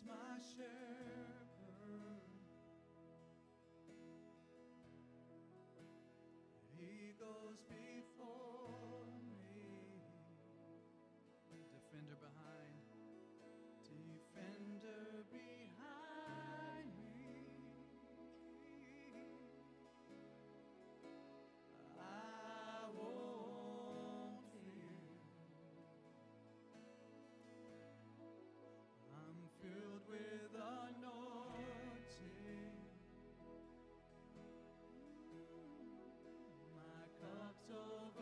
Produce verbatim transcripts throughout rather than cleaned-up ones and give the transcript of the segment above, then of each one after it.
is my shepherd. He goes before me. Defender behind. Defender behind me. I won't fear. I'm filled with anointing. My cup's over.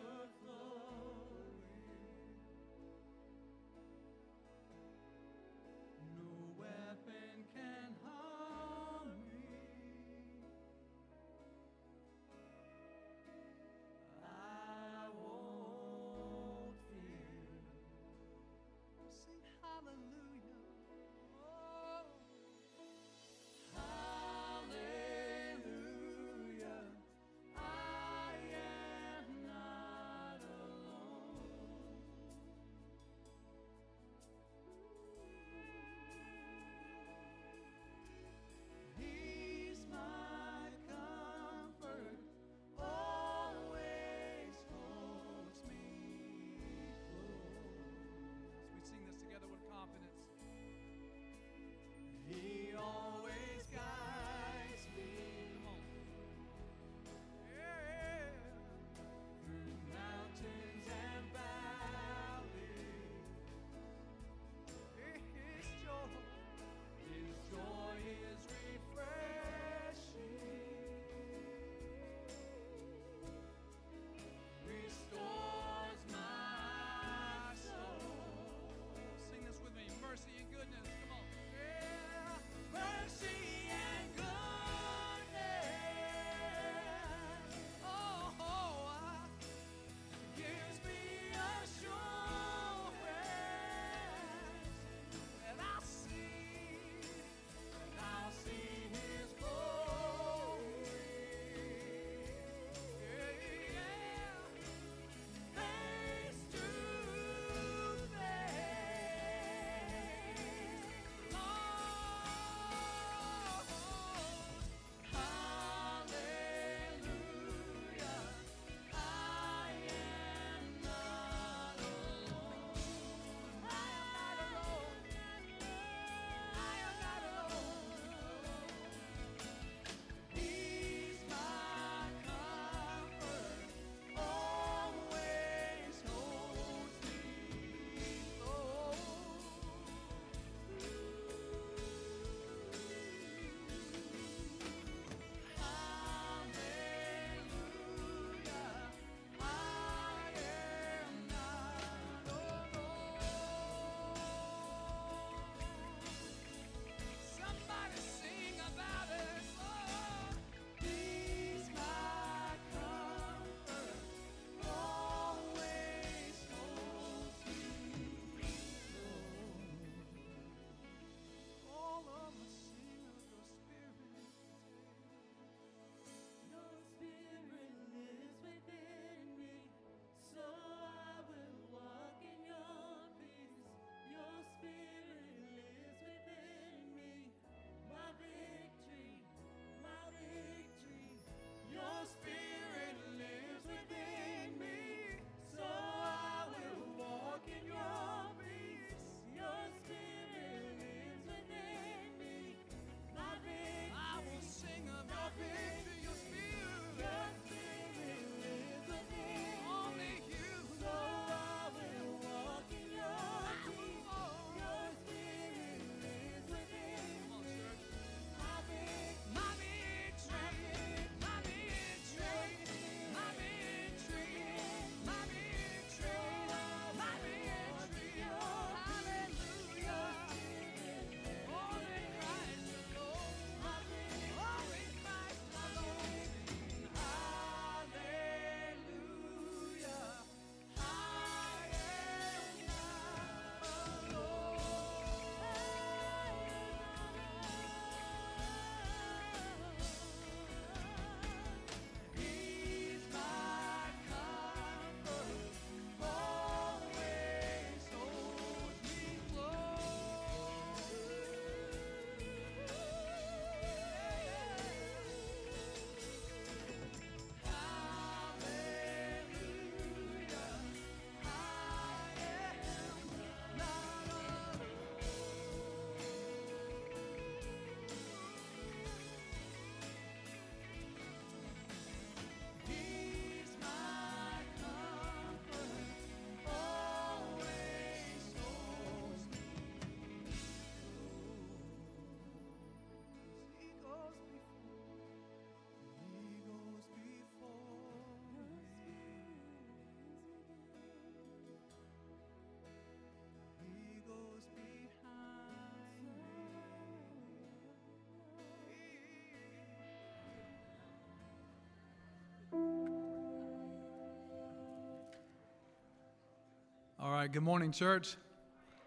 right, good morning, church.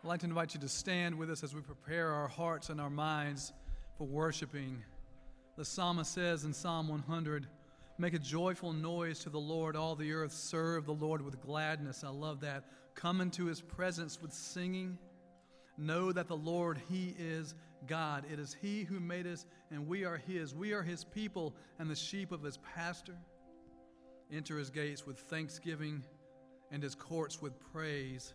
I'd like to invite you to stand with us as we prepare our hearts and our minds for worshiping. The psalmist says in Psalm one hundred, "Make a joyful noise to the Lord, all the earth. Serve the Lord with gladness." I love that. "Come into his presence with singing. Know that the Lord, he is God. It is he who made us, and we are his. We are his people and the sheep of his pasture. Enter his gates with thanksgiving and his courts with praise.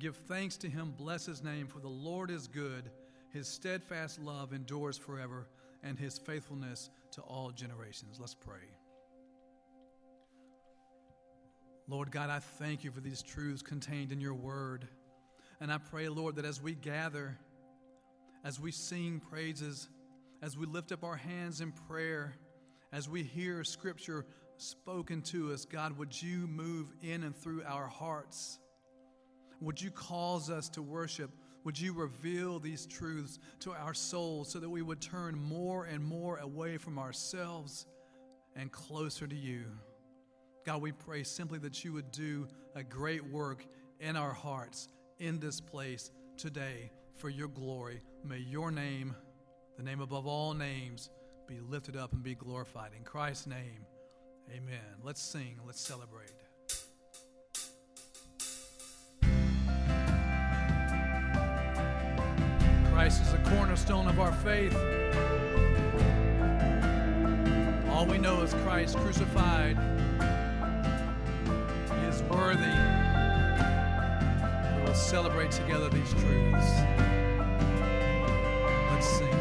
Give thanks to him. Bless his name, for the Lord is good. His steadfast love endures forever, and his faithfulness to all generations." Let's pray. Lord God, I thank you for these truths contained in your word. And I pray, Lord, that as we gather, as we sing praises, as we lift up our hands in prayer, as we hear scripture spoken to us, God, would you move in and through our hearts? Would you cause us to worship? Would you reveal these truths to our souls so that we would turn more and more away from ourselves and closer to you? God, we pray simply that you would do a great work in our hearts, in this place today, for your glory. May your name, the name above all names, be lifted up and be glorified. In Christ's name, amen. Let's sing. Let's celebrate. Christ is the cornerstone of our faith. All we know is Christ crucified. He is worthy. We'll celebrate together these truths. Let's sing.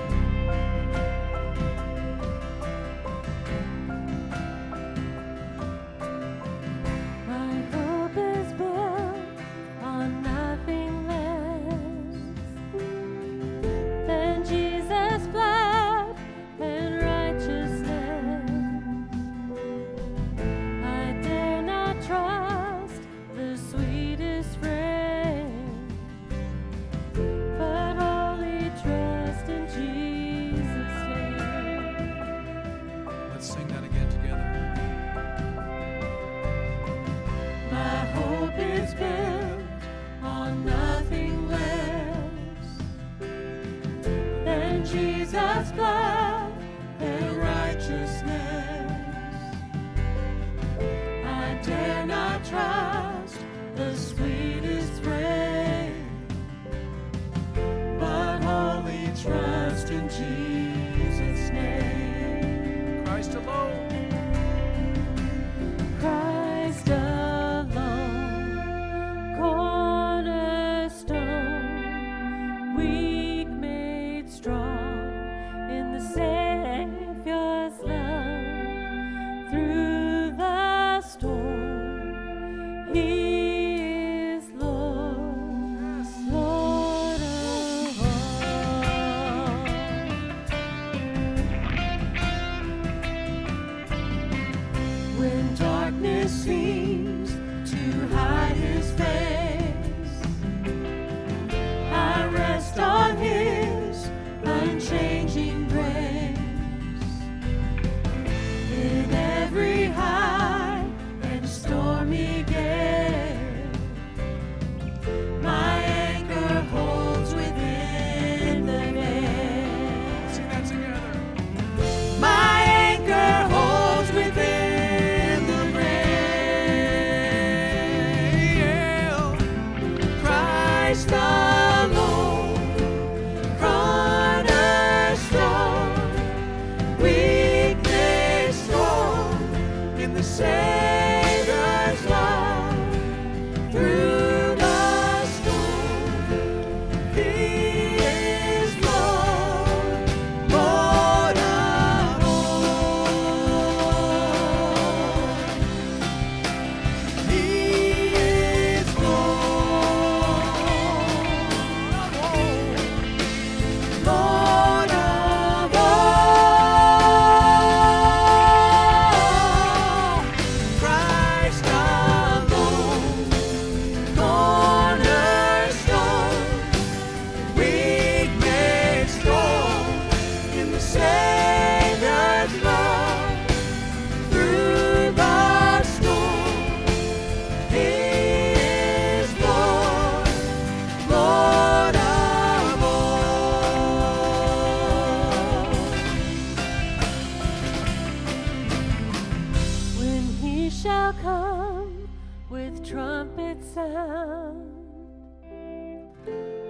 shall come with trumpet sound.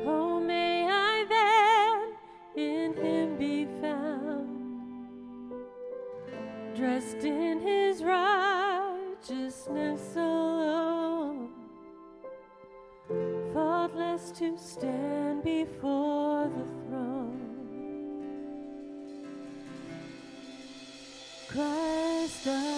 Oh, may I then in him be found, dressed in his righteousness alone, faultless to stand before the throne. Christ alone,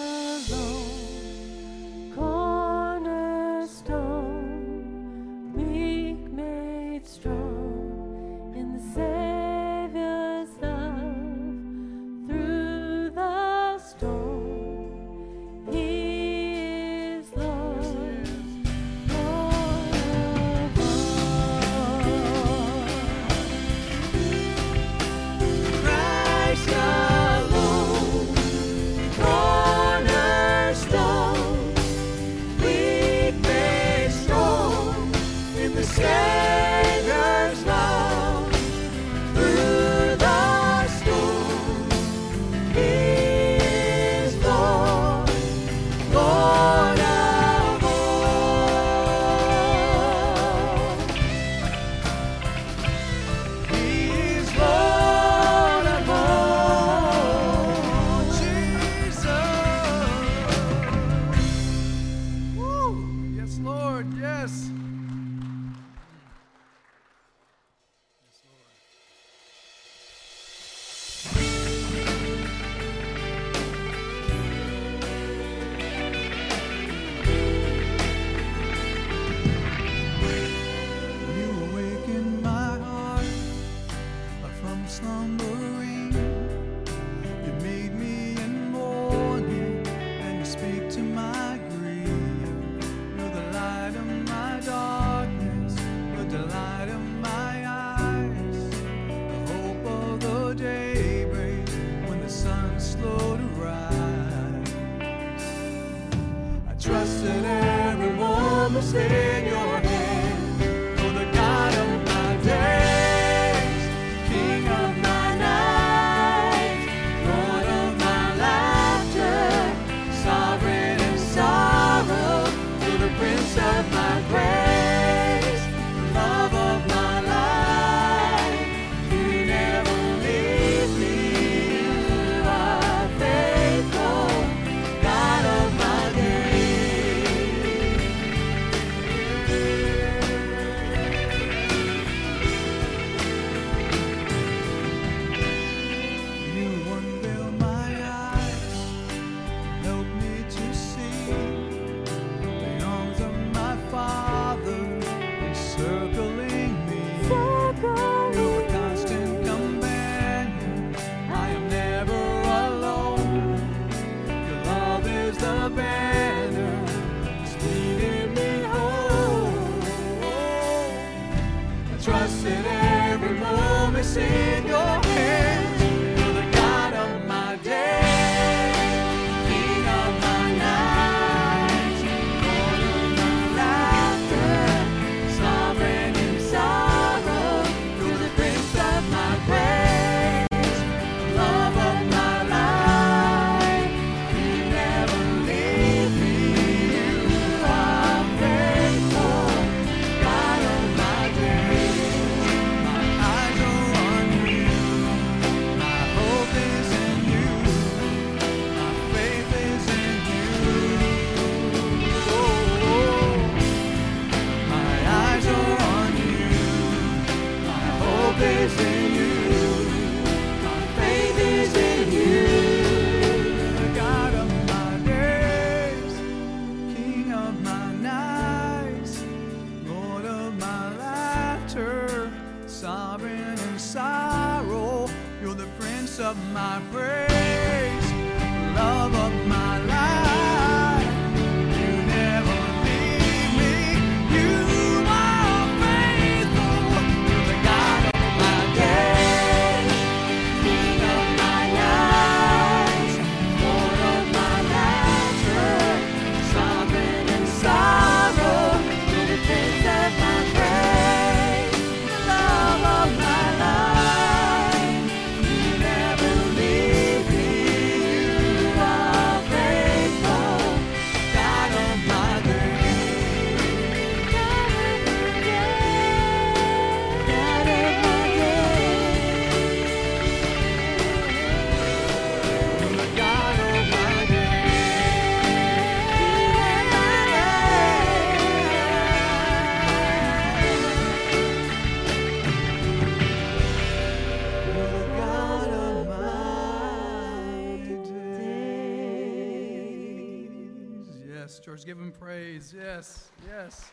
Yes, George, give him praise. Yes, yes.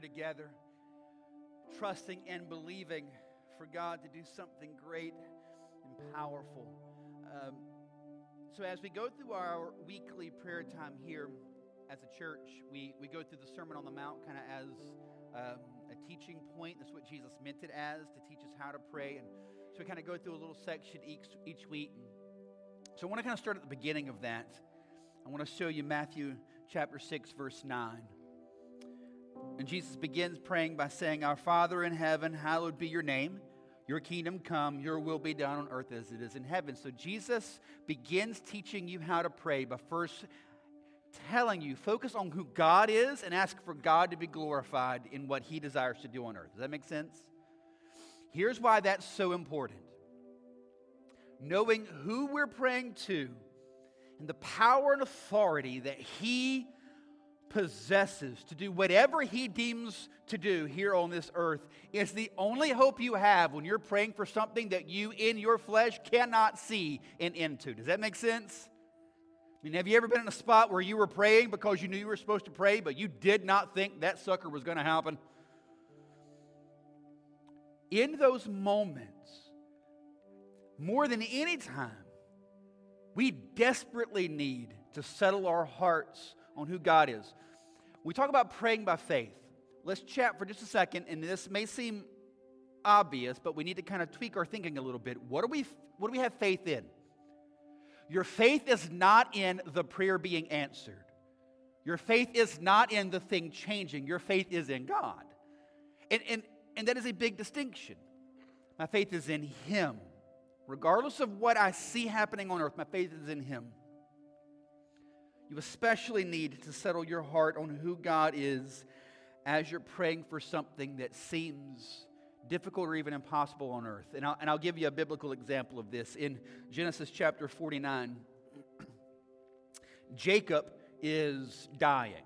Together, trusting and believing for God to do something great and powerful. Um, so as we go through our weekly prayer time here as a church, we, we go through the Sermon on the Mount kind of as um, a teaching point. That's what Jesus meant it as, to teach us how to pray. And so we kind of go through a little section each, each week. So I want to kind of start at the beginning of that. I want to show you Matthew chapter six, verse nine. And Jesus begins praying by saying, "Our Father in heaven, hallowed be your name. Your kingdom come, your will be done on earth as it is in heaven." So Jesus begins teaching you how to pray by first telling you, focus on who God is and ask for God to be glorified in what he desires to do on earth. Does that make sense? Here's why that's so important. knowing who we're praying to and the power and authority that He possesses to do whatever He deems to do here on this earth is the only hope you have when you're praying for something that you in your flesh cannot see an end to. Does that make sense? I mean, have you ever been in a spot where you were praying because you knew you were supposed to pray, but you did not think that sucker was going to happen? In those moments, more than any time, we desperately need to settle our hearts on who God is. We talk about praying by faith. Let's chat for just a second, and this may seem obvious, but we need to kind of tweak our thinking a little bit. What do we, what do we have faith in? Your faith is not in the prayer being answered. Your faith is not in the thing changing. Your faith is in God. And, and, and that is a big distinction. My faith is in Him. Regardless of what I see happening on earth, my faith is in Him. You especially need to settle your heart on who God is as you're praying for something that seems difficult or even impossible on earth. And I'll, and I'll give you a biblical example of this. In Genesis chapter forty-nine, Jacob is dying.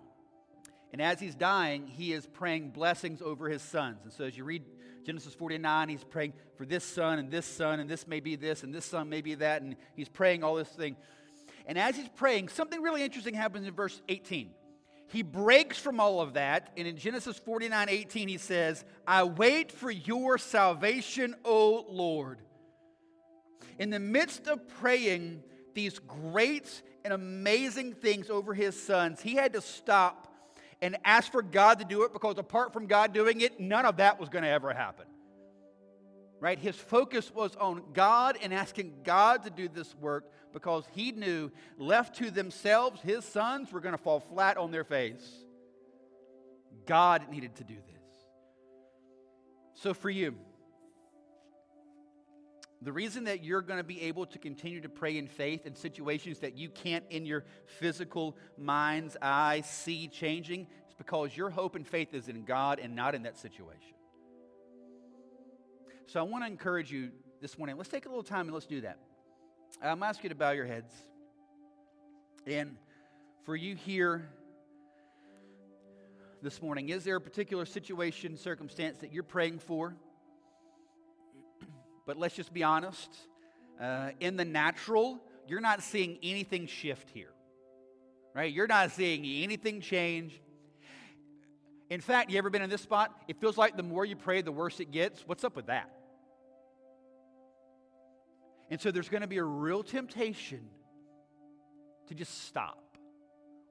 And as he's dying, he is praying blessings over his sons. And so as you read Genesis forty-nine, he's praying for this son and this son, and this may be this, and this son may be that, and he's praying all this thing. And as he's praying, something really interesting happens in verse eighteen. He breaks from all of that, and in Genesis forty-nine eighteen, he says, "I wait for your salvation, O Lord." In the midst of praying these great and amazing things over his sons, he had to stop and ask for God to do it, because apart from God doing it, none of that was going to ever happen. Right? His focus was on God and asking God to do this work, because he knew, left to themselves, his sons were going to fall flat on their face. God needed to do this. So for you, the reason that you're going to be able to continue to pray in faith in situations that you can't in your physical mind's eye see changing is because your hope and faith is in God and not in that situation. So I want to encourage you this morning. Let's take a little time and let's do that. I'm asking you to bow your heads. And for you here this morning, is there a particular situation, circumstance that you're praying for? But let's just be honest. Uh, in the natural, you're not seeing anything shift here. Right? You're not seeing anything change. In fact, you ever been in this spot? It feels like the more you pray, the worse it gets. What's up with that? And so there's going to be a real temptation to just stop,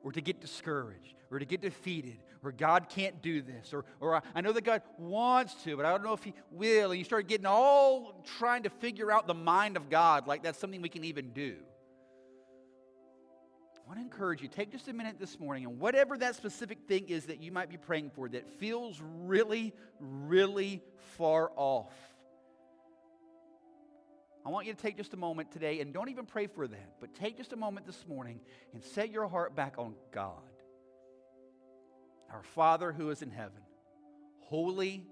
or to get discouraged, or to get defeated, or God can't do this, or, or I know that God wants to, but I don't know if He will. And you start getting all trying to figure out the mind of God, like that's something we can even do. I want to encourage you, take just a minute this morning, and whatever that specific thing is that you might be praying for that feels really, really far off, I want you to take just a moment today, and don't even pray for that, but take just a moment this morning and set your heart back on God. Our Father who is in heaven, holy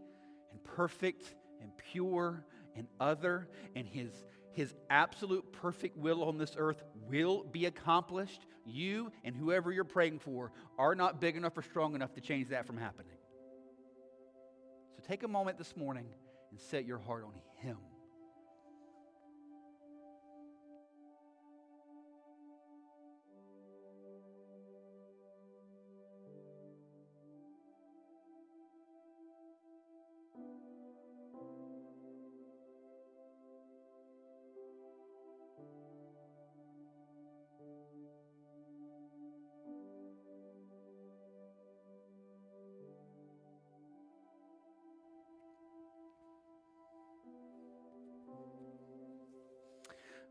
and perfect and pure and other, and His His absolute perfect will on this earth will be accomplished. You and whoever you're praying for are not big enough or strong enough to change that from happening. So take a moment this morning and set your heart on Him.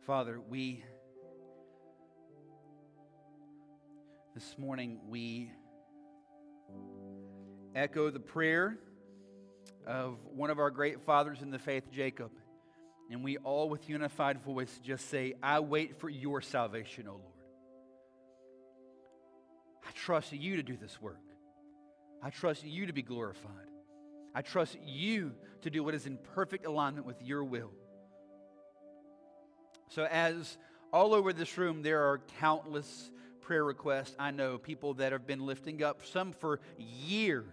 Father, we, this morning, we echo the prayer of one of our great fathers in the faith, Jacob, and we all with unified voice just say, "I wait for your salvation, O Lord. I trust you to do this work. I trust you to be glorified. I trust you to do what is in perfect alignment with your will." So as all over this room, there are countless prayer requests. I know people that have been lifting up, some for years,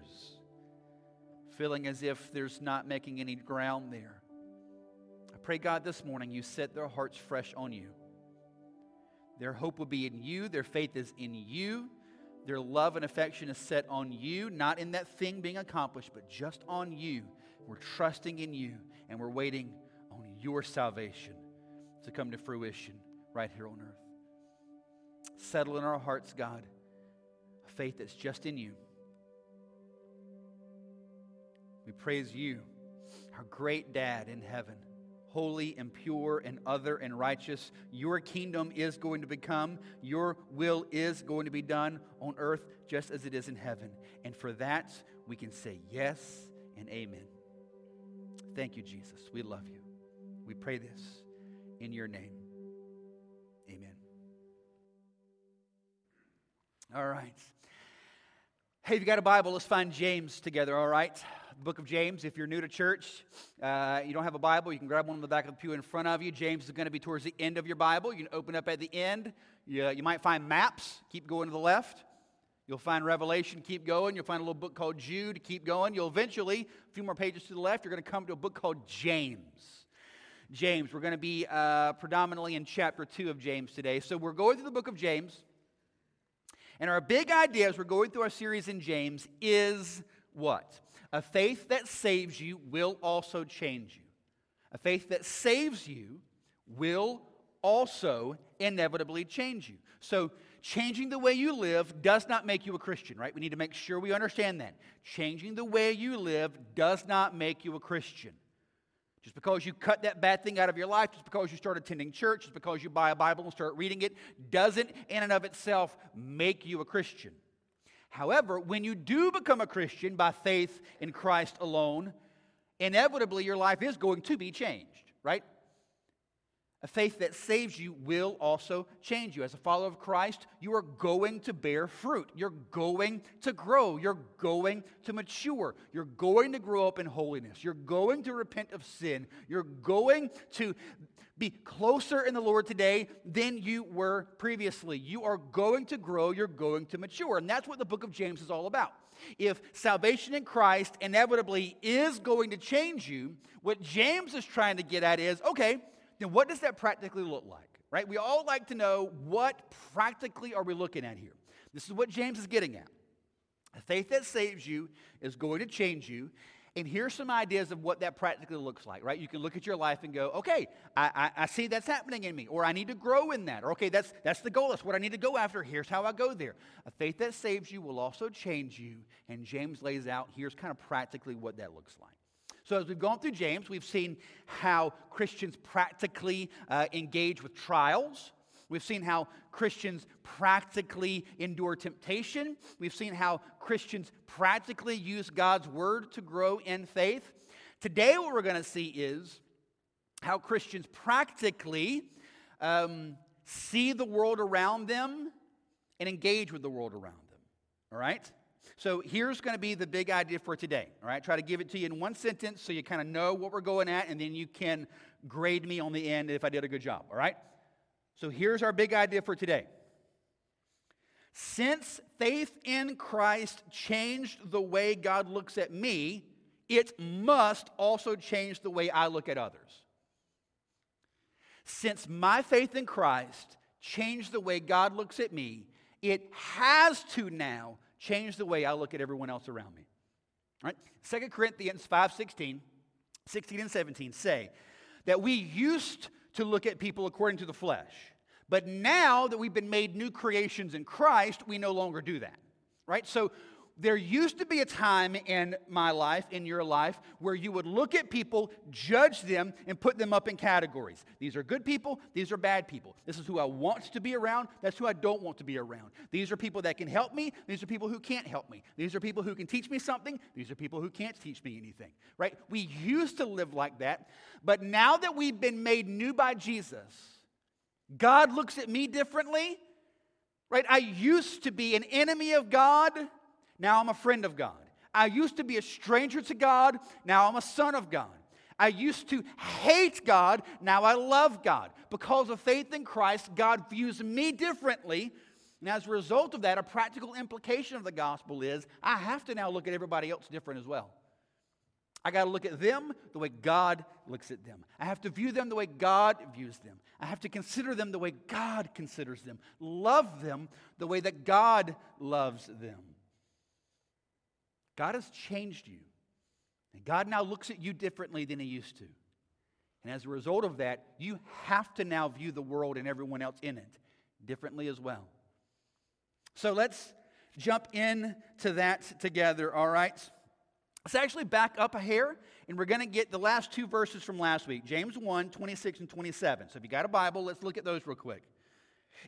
feeling as if there's not making any ground there. I pray, God, this morning you set their hearts fresh on you. Their hope will be in you. Their faith is in you. Their love and affection is set on you, not in that thing being accomplished, but just on you. We're trusting in you, and we're waiting on your salvation to come to fruition right here on earth. Settle in our hearts, God, a faith that's just in you. We praise you, our great dad in heaven, holy and pure and other and righteous. Your kingdom is going to become, your will is going to be done on earth just as it is in heaven. And for that, we can say yes and amen. Thank you, Jesus. We love you. We pray this in your name. Amen. All right. Hey, if you got a Bible, let's find James together, all right? The book of James. If you're new to church, uh, you don't have a Bible, you can grab one in the back of the pew in front of you. James is going to be towards the end of your Bible. You can open up at the end. You, you might find maps. Keep going to the left. You'll find Revelation. Keep going. You'll find a little book called Jude. Keep going. You'll eventually, a few more pages to the left, you're going to come to a book called James. James. We're going to be uh, predominantly in chapter two of James today. So we're going through the book of James. And our big idea as we're going through our series in James is what? A faith that saves you will also change you. A faith that saves you will also inevitably change you. So changing the way you live does not make you a Christian, right? We need to make sure we understand that. Changing the way you live does not make you a Christian. Just because you cut that bad thing out of your life, just because you start attending church, just because you buy a Bible and start reading it, doesn't in and of itself make you a Christian. However, when you do become a Christian by faith in Christ alone, inevitably your life is going to be changed, right? A faith that saves you will also change you. As a follower of Christ, you are going to bear fruit. You're going to grow. You're going to mature. You're going to grow up in holiness. You're going to repent of sin. You're going to be closer in the Lord today than you were previously. You are going to grow. You're going to mature. And that's what the book of James is all about. If salvation in Christ inevitably is going to change you, what James is trying to get at is, okay, then what does that practically look like, right? We all like to know what practically are we looking at here. This is what James is getting at. A faith that saves you is going to change you. And here's some ideas of what that practically looks like, right? You can look at your life and go, okay, I, I, I see that's happening in me, or I need to grow in that, or okay, that's, that's the goal, that's what I need to go after, here's how I go there. A faith that saves you will also change you, and James lays out here's kind of practically what that looks like. So as we've gone through James, we've seen how Christians practically uh, engage with trials. We've seen how Christians practically endure temptation. We've seen how Christians practically use God's word to grow in faith. Today what we're going to see is how Christians practically um, see the world around them and engage with the world around them, all right? So here's going to be the big idea for today, all right? Try to give it to you in one sentence so you kind of know what we're going at, and then you can grade me on the end if I did a good job, all right? So here's our big idea for today. Since faith in Christ changed the way God looks at me, it must also change the way I look at others. Since my faith in Christ changed the way God looks at me, it has to now change the way I look at everyone else around me. All right? Second Corinthians five sixteen, sixteen and seventeen say that we used to look at people according to the flesh, but now that we've been made new creations in Christ, we no longer do that, right? So there used to be a time in my life, in your life, where you would look at people, judge them, and put them up in categories. These are good people. These are bad people. This is who I want to be around. That's who I don't want to be around. These are people that can help me. These are people who can't help me. These are people who can teach me something. These are people who can't teach me anything, right? We used to live like that, but now that we've been made new by Jesus, God looks at me differently, right? I used to be an enemy of God. Now I'm a friend of God. I used to be a stranger to God. Now I'm a son of God. I used to hate God, now I love God. Because of faith in Christ, God views me differently. And as a result of that, a practical implication of the gospel is I have to now look at everybody else different as well. I got to look at them the way God looks at them. I have to view them the way God views them. I have to consider them the way God considers them. Love them the way that God loves them. God has changed you. And God now looks at you differently than He used to. And as a result of that, you have to now view the world and everyone else in it differently as well. So let's jump into that together, all right? Let's actually back up a hair, and we're going to get the last two verses from last week, James one, twenty-six and twenty-seven. So if you got a Bible, let's look at those real quick.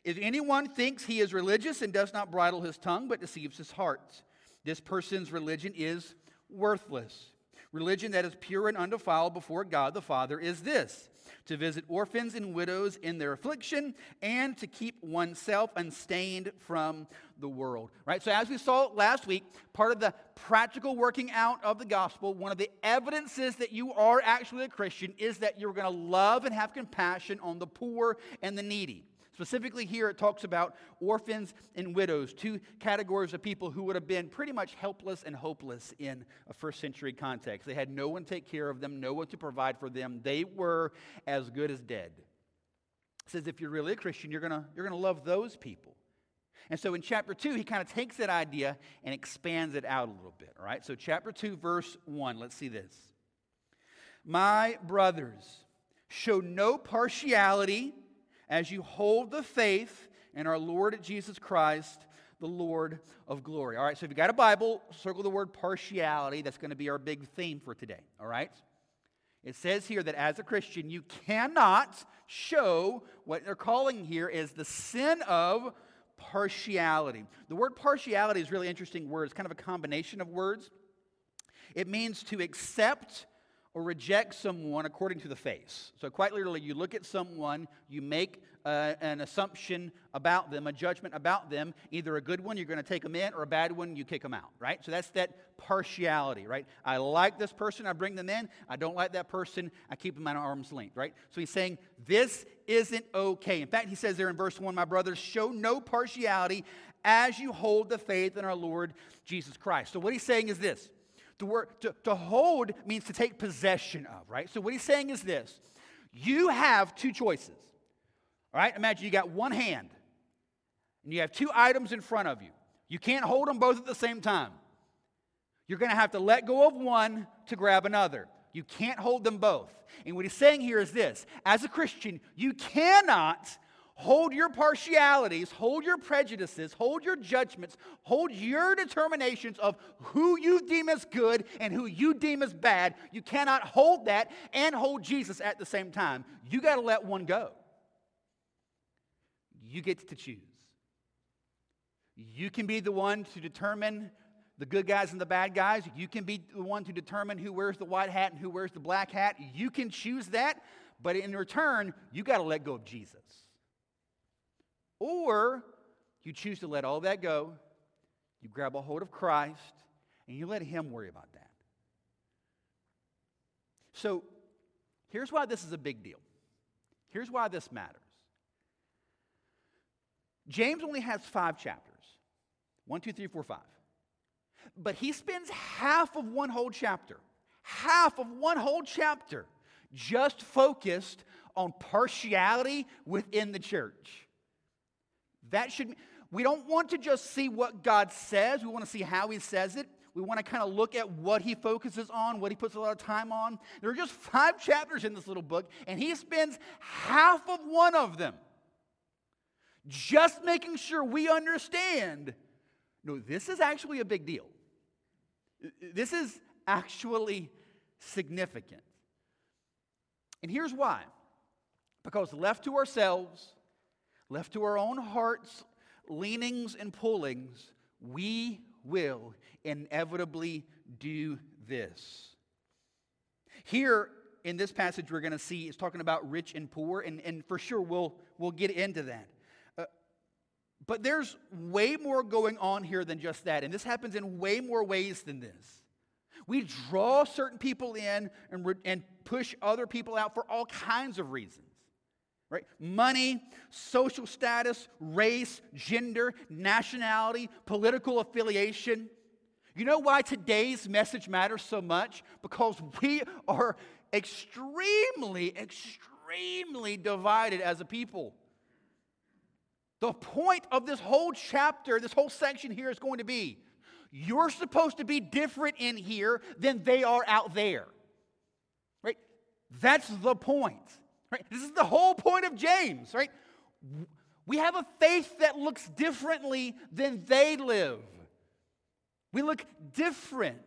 If anyone thinks he is religious and does not bridle his tongue but deceives his heart, this person's religion is worthless. Religion that is pure and undefiled before God the Father is this: to visit orphans and widows in their affliction, and to keep oneself unstained from the world. Right? So as we saw last week, part of the practical working out of the gospel, one of the evidences that you are actually a Christian is that you're going to love and have compassion on the poor and the needy. Specifically here it talks about orphans and widows, two categories of people who would have been pretty much helpless and hopeless in a first century context. They had no one take care of them, no one to provide for them. They were as good as dead. It says if you're really a Christian, you're going you're going to love those people. And so in chapter two, he kind of takes that idea and expands it out a little bit. All right, so chapter two, verse one, let's see this. My brothers, show no partiality as you hold the faith in our Lord Jesus Christ, the Lord of glory. All right, so if you got a Bible, circle the word partiality. That's going to be our big theme for today, all right? It says here that as a Christian, you cannot show what they're calling here is the sin of partiality. The word partiality is a really interesting word. It's kind of a combination of words. It means to accept or reject someone according to the face. So quite literally, you look at someone, you make uh, an assumption about them, a judgment about them, either a good one, you're going to take them in, or a bad one, you kick them out, right? So that's that partiality, right? I like this person, I bring them in. I don't like that person, I keep them at arm's length, right? So he's saying, this isn't okay. In fact, he says there in verse one, my brothers, show no partiality as you hold the faith in our Lord Jesus Christ. So what he's saying is this. The word to, to hold means to take possession of, right? So what he's saying is this. You have two choices, all right? Imagine you got one hand, and you have two items in front of you. You can't hold them both at the same time. You're going to have to let go of one to grab another. You can't hold them both. And what he's saying here is this. As a Christian, you cannot hold your partialities, hold your prejudices, hold your judgments, hold your determinations of who you deem as good and who you deem as bad. You cannot hold that and hold Jesus at the same time. You got to let one go. You get to choose. You can be the one to determine the good guys and the bad guys. You can be the one to determine who wears the white hat and who wears the black hat. You can choose that, but in return, you got to let go of Jesus. Or you choose to let all that go, you grab a hold of Christ, and you let Him worry about that. So here's why this is a big deal. Here's why this matters. James only has five chapters. One, two, three, four, five. But he spends half of one whole chapter, half of one whole chapter, just focused on partiality within the church. That should, we don't want to just see what God says. We want to see how He says it. We want to kind of look at what He focuses on, what He puts a lot of time on. There are just five chapters in this little book, and he spends half of one of them just making sure we understand, no, this is actually a big deal. This is actually significant. And here's why. Because left to ourselves, left to our own hearts, leanings, and pullings, we will inevitably do this. Here in this passage we're going to see, it's talking about rich and poor, and, and for sure we'll, we'll get into that. Uh, but there's way more going on here than just that, and this happens in way more ways than this. We draw certain people in and, re- and push other people out for all kinds of reasons. Right? Money, social status, race, gender, nationality, political affiliation. You know why today's message matters so much? Because we are extremely, extremely divided as a people. The point of this whole chapter, this whole section here is going to be, you're supposed to be different in here than they are out there. Right? That's the point. Right? This is the whole point of James, right? We have a faith that looks differently than they live. We look different.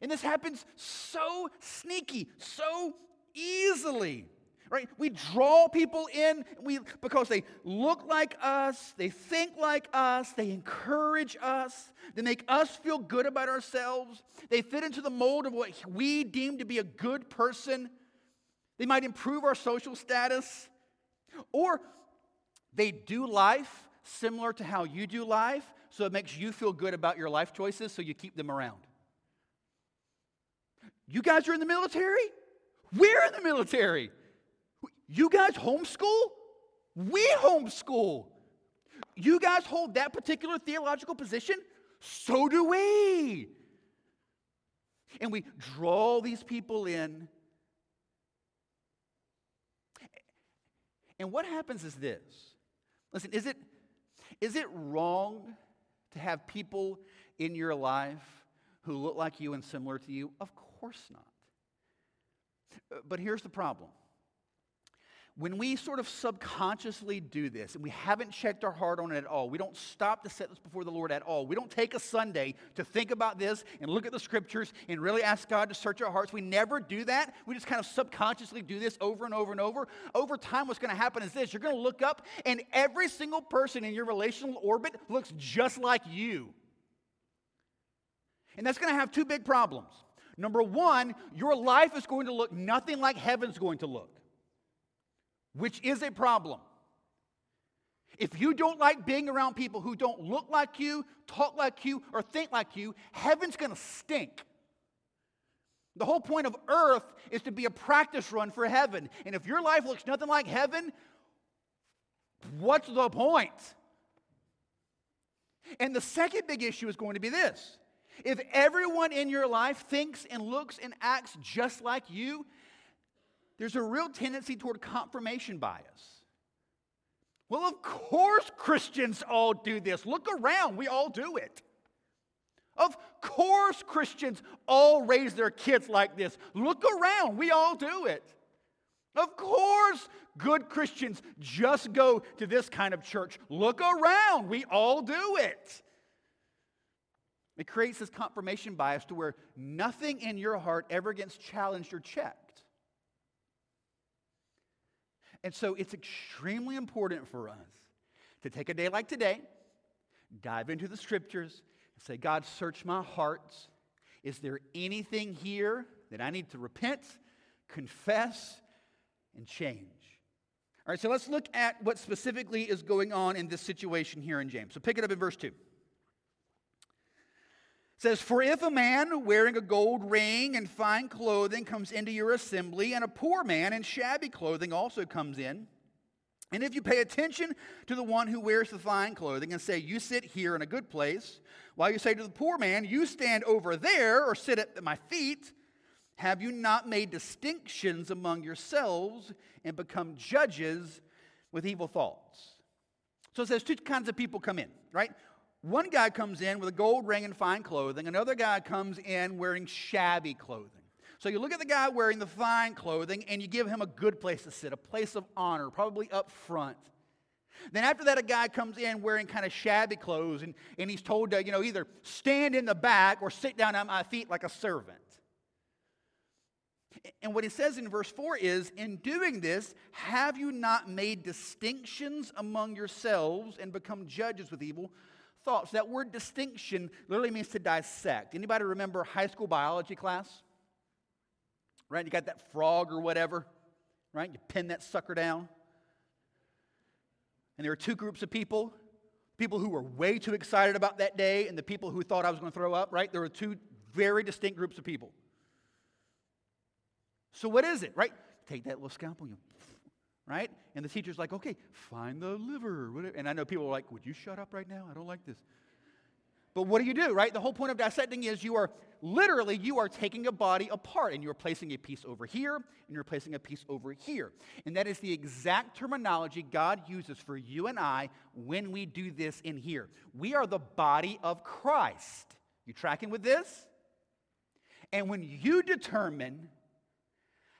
And this happens so sneaky, so easily, right? We draw people in we, because they look like us, they think like us, they encourage us, they make us feel good about ourselves. They fit into the mold of what we deem to be a good person. They might improve our social status, or they do life similar to how you do life, so it makes you feel good about your life choices, so you keep them around. You guys are in the military? We're in the military. You guys homeschool? We homeschool. You guys hold that particular theological position? So do we. And we draw these people in. And what happens is this. Listen, is it, is it wrong to have people in your life who look like you and similar to you? Of course not. But here's the problem. When we sort of subconsciously do this, and we haven't checked our heart on it at all, we don't stop to set this before the Lord at all. We don't take a Sunday to think about this and look at the scriptures and really ask God to search our hearts. We never do that. We just kind of subconsciously do this over and over and over. Over time, what's going to happen is this. You're going to look up, and every single person in your relational orbit looks just like you. And that's going to have two big problems. Number one, your life is going to look nothing like heaven's going to look, which is a problem. If you don't like being around people who don't look like you, talk like you, or think like you, heaven's going to stink. The whole point of earth is to be a practice run for heaven. And if your life looks nothing like heaven, what's the point? And the second big issue is going to be this. If everyone in your life thinks and looks and acts just like you, there's a real tendency toward confirmation bias. Well, of course Christians all do this. Look around. We all do it. Of course Christians all raise their kids like this. Look around. We all do it. Of course good Christians just go to this kind of church. Look around. We all do it. It creates this confirmation bias to where nothing in your heart ever gets challenged or checked. And so it's extremely important for us to take a day like today, dive into the scriptures, and say, God, search my heart. Is there anything here that I need to repent, confess, and change? All right, so let's look at what specifically is going on in this situation here in James. So pick it up in verse two. It says, "For if a man wearing a gold ring and fine clothing comes into your assembly, and a poor man in shabby clothing also comes in, and if you pay attention to the one who wears the fine clothing and say, 'You sit here in a good place,' while you say to the poor man, 'You stand over there or sit at my feet,' have you not made distinctions among yourselves and become judges with evil thoughts?" So it says two kinds of people come in, right? One guy comes in with a gold ring and fine clothing. Another guy comes in wearing shabby clothing. So you look at the guy wearing the fine clothing, and you give him a good place to sit, a place of honor, probably up front. Then after that, a guy comes in wearing kind of shabby clothes, and, and he's told to, you know, either stand in the back or sit down at my feet like a servant. And what he says in verse four is, "In doing this, have you not made distinctions among yourselves and become judges with evil thoughts?" That word distinction literally means to dissect. Anybody remember high school biology class? Right? You got that frog or whatever, right? You pin that sucker down. And there were two groups of people. People who were way too excited about that day and the people who thought I was going to throw up, right? There were two very distinct groups of people. So what is it, right? Take that little scalpel, you, right? And the teacher's like, okay, find the liver. Whatever. And I know people are like, would you shut up right now? I don't like this. But what do you do, right? The whole point of dissecting is you are literally, you are taking a body apart, and you're placing a piece over here, and you're placing a piece over here. And that is the exact terminology God uses for you and I when we do this in here. We are the body of Christ. You tracking with this? And when you determine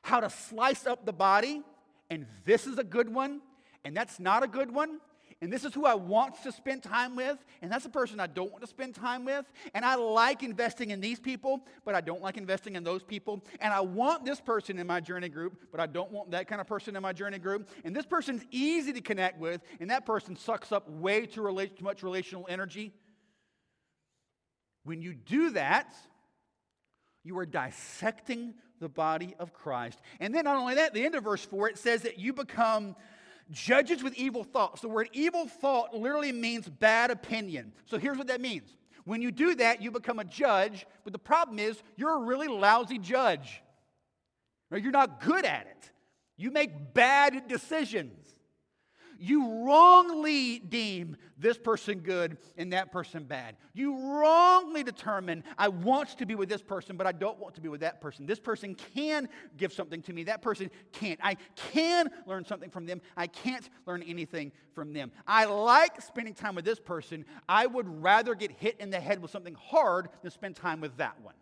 how to slice up the body, and this is a good one, and that's not a good one, and this is who I want to spend time with, and that's the person I don't want to spend time with, and I like investing in these people, but I don't like investing in those people, and I want this person in my journey group, but I don't want that kind of person in my journey group, and this person's easy to connect with, and that person sucks up way too, rela- too much relational energy. When you do that, you are dissecting the body of Christ. And then not only that, the end of verse four, it says that you become judges with evil thoughts. The word evil thought literally means bad opinion. So here's what that means. When you do that, you become a judge, but the problem is you're a really lousy judge. Right? You're not good at it. You make bad decisions. You wrongly deem this person good and that person bad. You wrongly determine, I want to be with this person, but I don't want to be with that person. This person can give something to me. That person can't. I can learn something from them. I can't learn anything from them. I like spending time with this person. I would rather get hit in the head with something hard than spend time with that one.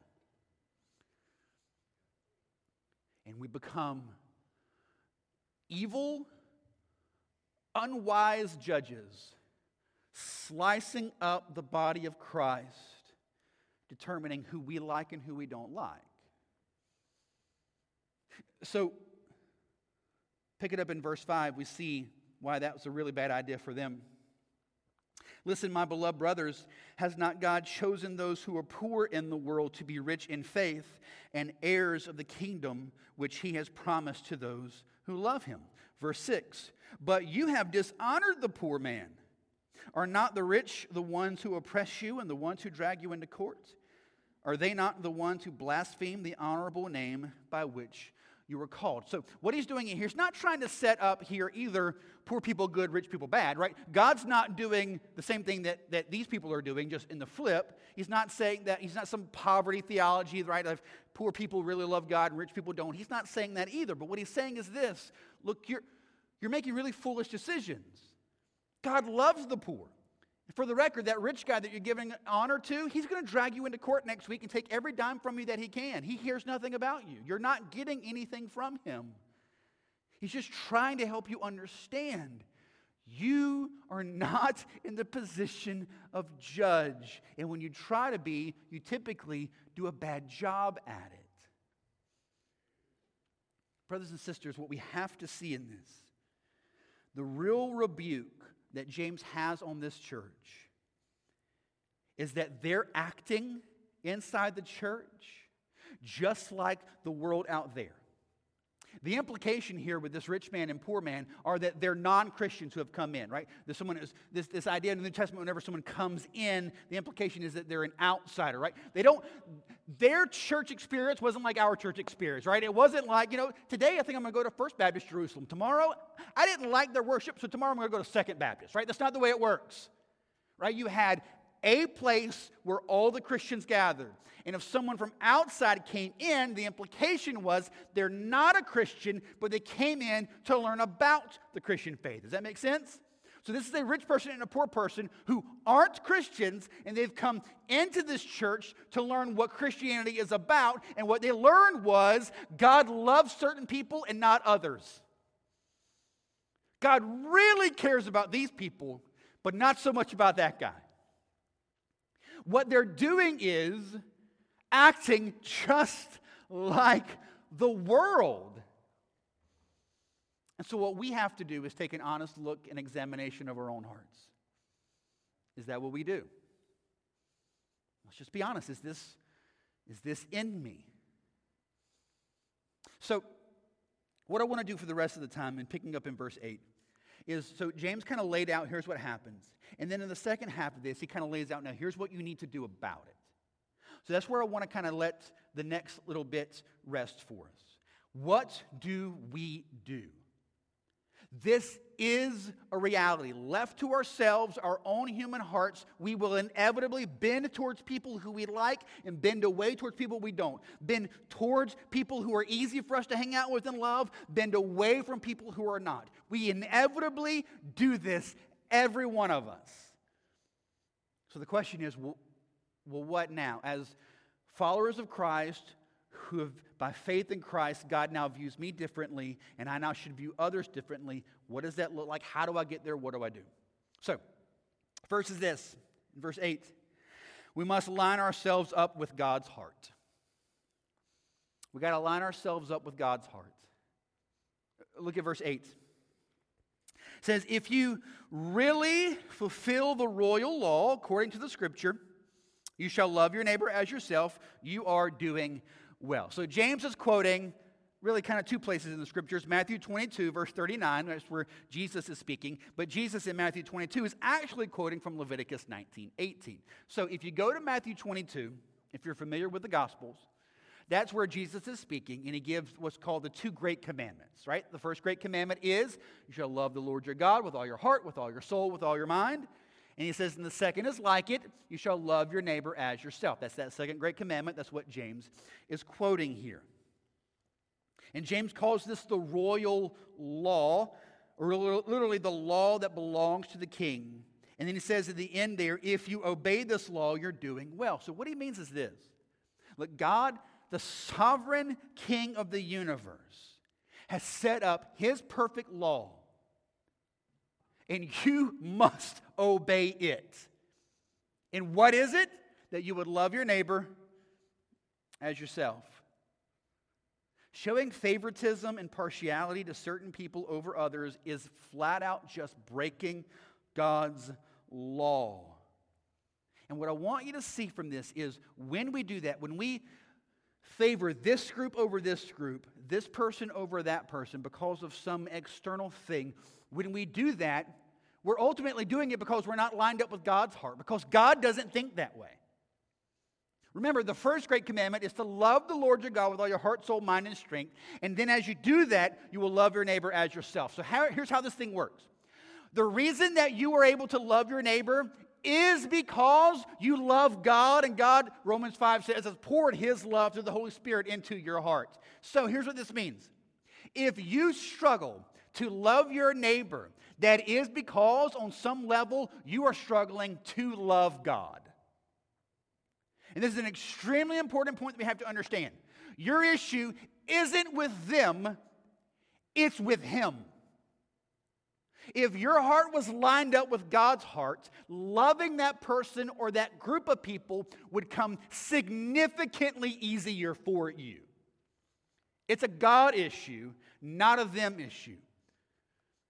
And we become evil, unwise judges, slicing up the body of Christ, determining who we like and who we don't like. So, pick it up in verse five. We see why that was a really bad idea for them. Listen, my beloved brothers, has not God chosen those who are poor in the world to be rich in faith and heirs of the kingdom which he has promised to those who love him? Verse six, but you have dishonored the poor man. Are not the rich the ones who oppress you and the ones who drag you into court? Are they not the ones who blaspheme the honorable name by which you were called? So what he's doing here, he's not trying to set up here either poor people good, rich people bad, right? God's not doing the same thing that, that these people are doing, just in the flip. He's not saying that, he's not some poverty theology, right, of poor people really love God and rich people don't. He's not saying that either. But what he's saying is this, look, you're, you're making really foolish decisions. God loves the poor. For the record, that rich guy that you're giving honor to, he's going to drag you into court next week and take every dime from you that he can. He hears nothing about you. You're not getting anything from him. He's just trying to help you understand you are not in the position of judge. And when you try to be, you typically do a bad job at it. Brothers and sisters, what we have to see in this, the real rebuke that James has on this church is that they're acting inside the church just like the world out there. The implication here with this rich man and poor man are that they're non-Christians who have come in, right? There's someone is, this, this idea in the New Testament, whenever someone comes in, the implication is that they're an outsider, right? They don't, their church experience wasn't like our church experience, right? It wasn't like, you know, today I think I'm going to go to First Baptist Jerusalem. Tomorrow, I didn't like their worship, so tomorrow I'm going to go to Second Baptist, right? That's not the way it works, right? You had a place where all the Christians gathered. And if someone from outside came in, the implication was they're not a Christian, but they came in to learn about the Christian faith. Does that make sense? So this is a rich person and a poor person who aren't Christians, and they've come into this church to learn what Christianity is about, and what they learned was God loves certain people and not others. God really cares about these people, but not so much about that guy. What they're doing is acting just like the world. And so what we have to do is take an honest look and examination of our own hearts. Is that what we do? Let's just be honest. Is this, is this in me? So what I want to do for the rest of the time, and picking up in verse eight, is, so James kind of laid out, here's what happens. And then in the second half of this, he kind of lays out, now here's what you need to do about it. So that's where I want to kind of let the next little bit rest for us. What do we do? This is a reality. Left to ourselves, our own human hearts, we will inevitably bend towards people who we like and bend away towards people we don't. Bend towards people who are easy for us to hang out with and love, bend away from people who are not. We inevitably do this, every one of us. So the question is, well, well what now? As followers of Christ, who have, by faith in Christ, God now views me differently, and I now should view others differently. What does that look like? How do I get there? What do I do? So, first is this, verse eight. We must line ourselves up with God's heart. We got to line ourselves up with God's heart. Look at verse eight. It says, if you really fulfill the royal law according to the Scripture, you shall love your neighbor as yourself, you are doing well. So James is quoting really kind of two places in the Scriptures, Matthew twenty-two, verse thirty-nine, that's where Jesus is speaking, but Jesus in Matthew twenty-two is actually quoting from Leviticus nineteen eighteen. So if you go to Matthew twenty-two, if you're familiar with the Gospels, that's where Jesus is speaking, and he gives what's called the two great commandments, right? The first great commandment is, you shall love the Lord your God with all your heart, with all your soul, with all your mind. And he says, and the second is like it, you shall love your neighbor as yourself. That's that second great commandment. That's what James is quoting here. And James calls this the royal law, or literally the law that belongs to the king. And then he says at the end there, if you obey this law, you're doing well. So what he means is this. Look, God, the sovereign king of the universe, has set up his perfect law. And you must obey it. And what is it? That you would love your neighbor as yourself. Showing favoritism and partiality to certain people over others is flat out just breaking God's law. And what I want you to see from this is when we do that, when we favor this group over this group, this person over that person because of some external thing, when we do that, we're ultimately doing it because we're not lined up with God's heart, because God doesn't think that way. Remember, the first great commandment is to love the Lord your God with all your heart, soul, mind, and strength. And then as you do that, you will love your neighbor as yourself. So how, here's how this thing works. The reason that you are able to love your neighbor is because you love God, and God, Romans five says, has poured his love through the Holy Spirit into your heart. So here's what this means. If you struggle to love your neighbor, that is because on some level you are struggling to love God. And this is an extremely important point that we have to understand. Your issue isn't with them, it's with him. If your heart was lined up with God's heart, loving that person or that group of people would come significantly easier for you. It's a God issue, not a them issue.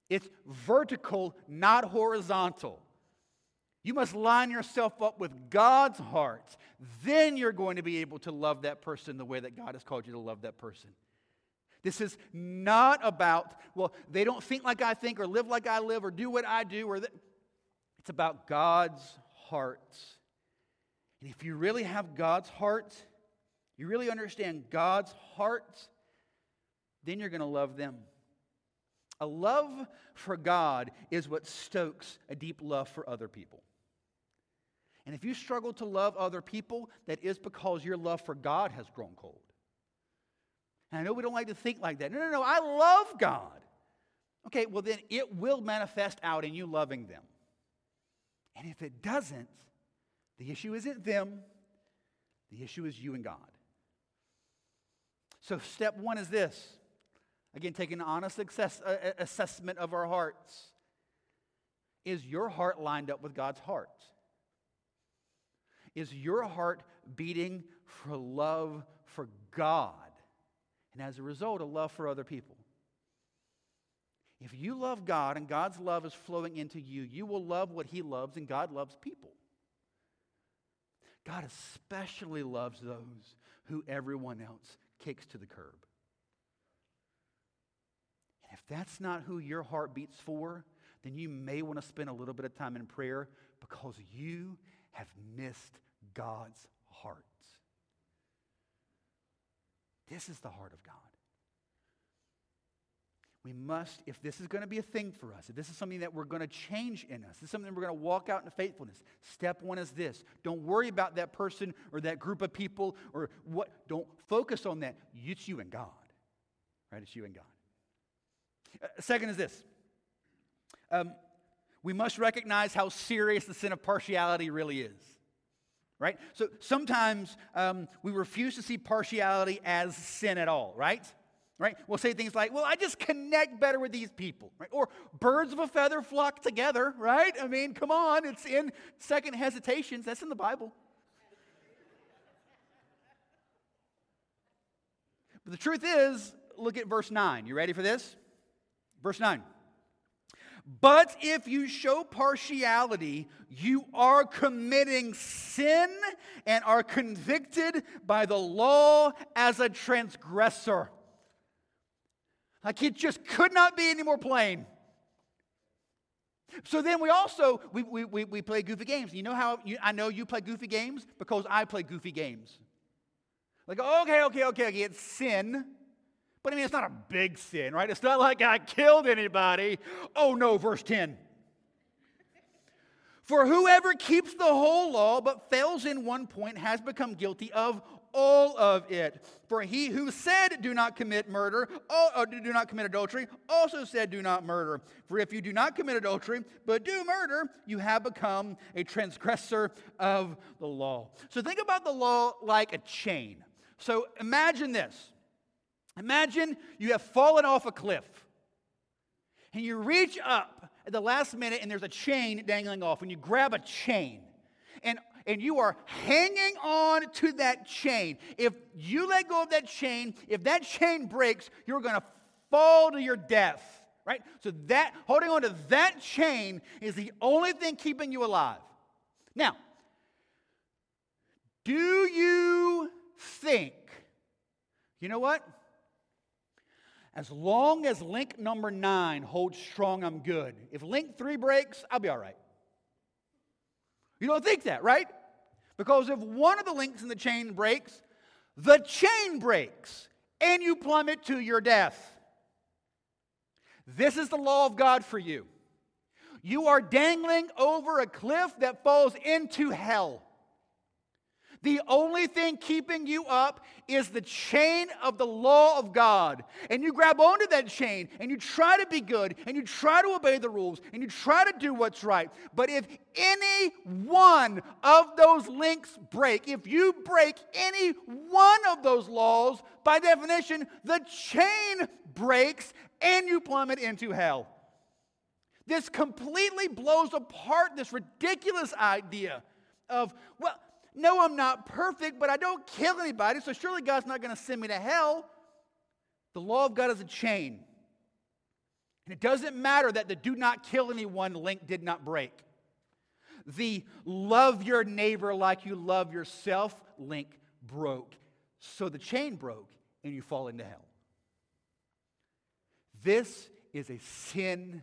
It's vertical, not horizontal. You must line yourself up with God's heart. Then you're going to be able to love that person the way that God has called you to love that person. This is not about, well, they don't think like I think or live like I live or do what I do. Or th- It's about God's heart. And if you really have God's heart, you really understand God's heart, then you're going to love them. A love for God is what stokes a deep love for other people. And if you struggle to love other people, that is because your love for God has grown cold. And I know we don't like to think like that. No, no, no, I love God. Okay, well then it will manifest out in you loving them. And if it doesn't, the issue isn't them. The issue is you and God. So step one is this. Again, taking an honest assess, uh, assessment of our hearts. Is your heart lined up with God's heart? Is your heart beating for love for God? And as a result, a love for other people. If you love God and God's love is flowing into you, you will love what he loves, and God loves people. God especially loves those who everyone else kicks to the curb. If that's not who your heart beats for, then you may want to spend a little bit of time in prayer because you have missed God's heart. This is the heart of God. We must, if this is going to be a thing for us, if this is something that we're going to change in us, this is something we're going to walk out in faithfulness, step one is this. Don't worry about that person or that group of people or what. Don't focus on that. It's you and God. Right? It's you and God. Uh, second is this. Um, we must recognize how serious the sin of partiality really is. Right? So sometimes um, we refuse to see partiality as sin at all. Right? Right? We'll say things like, well, I just connect better with these people, right? Or birds of a feather flock together, right? I mean, come on, it's in Second Hesitations. That's in the Bible. But the truth is, look at verse nine. You ready for this? Verse nine. But if you show partiality, you are committing sin and are convicted by the law as a transgressor. Like, it just could not be any more plain. So then we also, we, we, we, we play goofy games. You know how, you, I know you play goofy games? Because I play goofy games. Like, okay, okay, okay, okay, it's sin. But I mean, it's not a big sin, right? It's not like I killed anybody. Oh no, verse ten. For whoever keeps the whole law but fails in one point has become guilty of all of it. For he who said, do not commit murder, or do not commit adultery, also said, do not murder. For if you do not commit adultery, but do murder, you have become a transgressor of the law. So think about the law like a chain. So imagine this. Imagine you have fallen off a cliff, and you reach up at the last minute, and there's a chain dangling off, and you grab a chain, and And you are hanging on to that chain. If you let go of that chain, if that chain breaks, you're going to fall to your death, right? So that, holding on to that chain is the only thing keeping you alive. Now, do you think, you know what? As long as link number nine holds strong, I'm good. If link three breaks, I'll be all right. You don't think that, right? Because if one of the links in the chain breaks, the chain breaks, and you plummet to your death. This is the law of God for you. You are dangling over a cliff that falls into hell. The only thing keeping you up is the chain of the law of God. And you grab onto that chain, and you try to be good, and you try to obey the rules, and you try to do what's right. But if any one of those links break, if you break any one of those laws, by definition, the chain breaks, and you plummet into hell. This completely blows apart this ridiculous idea of, well, no, I'm not perfect, but I don't kill anybody, so surely God's not going to send me to hell. The law of God is a chain. And it doesn't matter that the do not kill anyone link did not break. The love your neighbor like you love yourself link broke. So the chain broke, and you fall into hell. This is a sin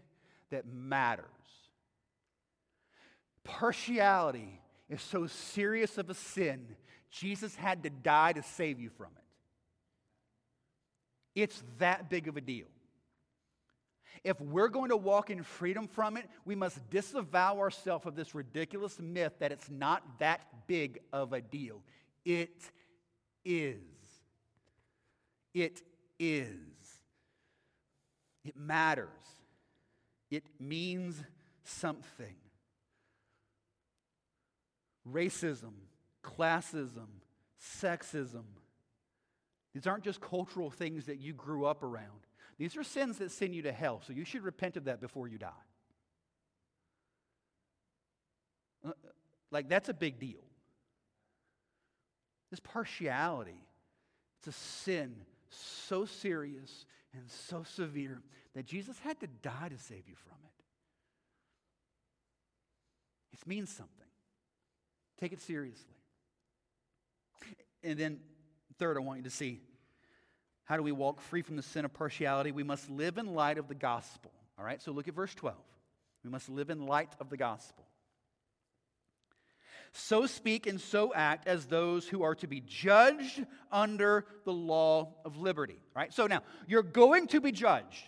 that matters. Partiality is so serious of a sin, Jesus had to die to save you from it. It's that big of a deal. If we're going to walk in freedom from it, we must disavow ourselves of this ridiculous myth that it's not that big of a deal. It is. It is. It matters. It means something. Racism, classism, sexism. These aren't just cultural things that you grew up around. These are sins that send you to hell, so you should repent of that before you die. Like, that's a big deal. This partiality, it's a sin so serious and so severe that Jesus had to die to save you from it. It means something. Take it seriously. And then third, I want you to see, how do we walk free from the sin of partiality? We must live in light of the gospel. All right, so look at verse twelve. We must live in light of the gospel. so speak and so act as those who are to be judged under the law of liberty. Right? So now, you're going to be judged.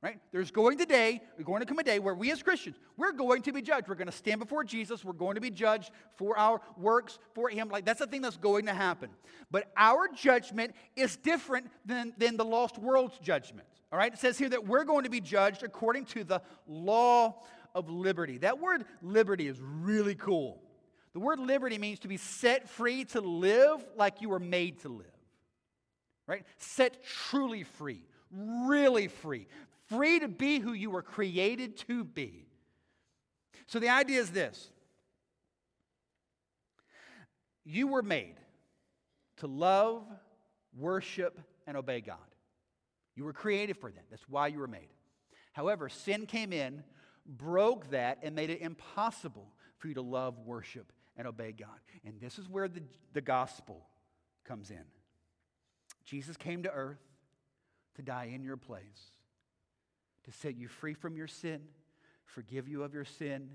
Right? There's going to day, we're going to come a day where we as Christians, we're going to be judged. We're going to stand before Jesus. We're going to be judged for our works, for Him. Like, that's the thing that's going to happen. But our judgment is different than, than the lost world's judgment. All right? It says here that we're going to be judged according to the law of liberty. That word liberty is really cool. The word liberty means to be set free to live like you were made to live. Right? Set truly free, really free. Free to be who you were created to be. So the idea is this. You were made to love, worship, and obey God. You were created for that. That's why you were made. However, sin came in, broke that, and made it impossible for you to love, worship, and obey God. And this is where the, the gospel comes in. Jesus came to earth to die in your place, to set you free from your sin, forgive you of your sin,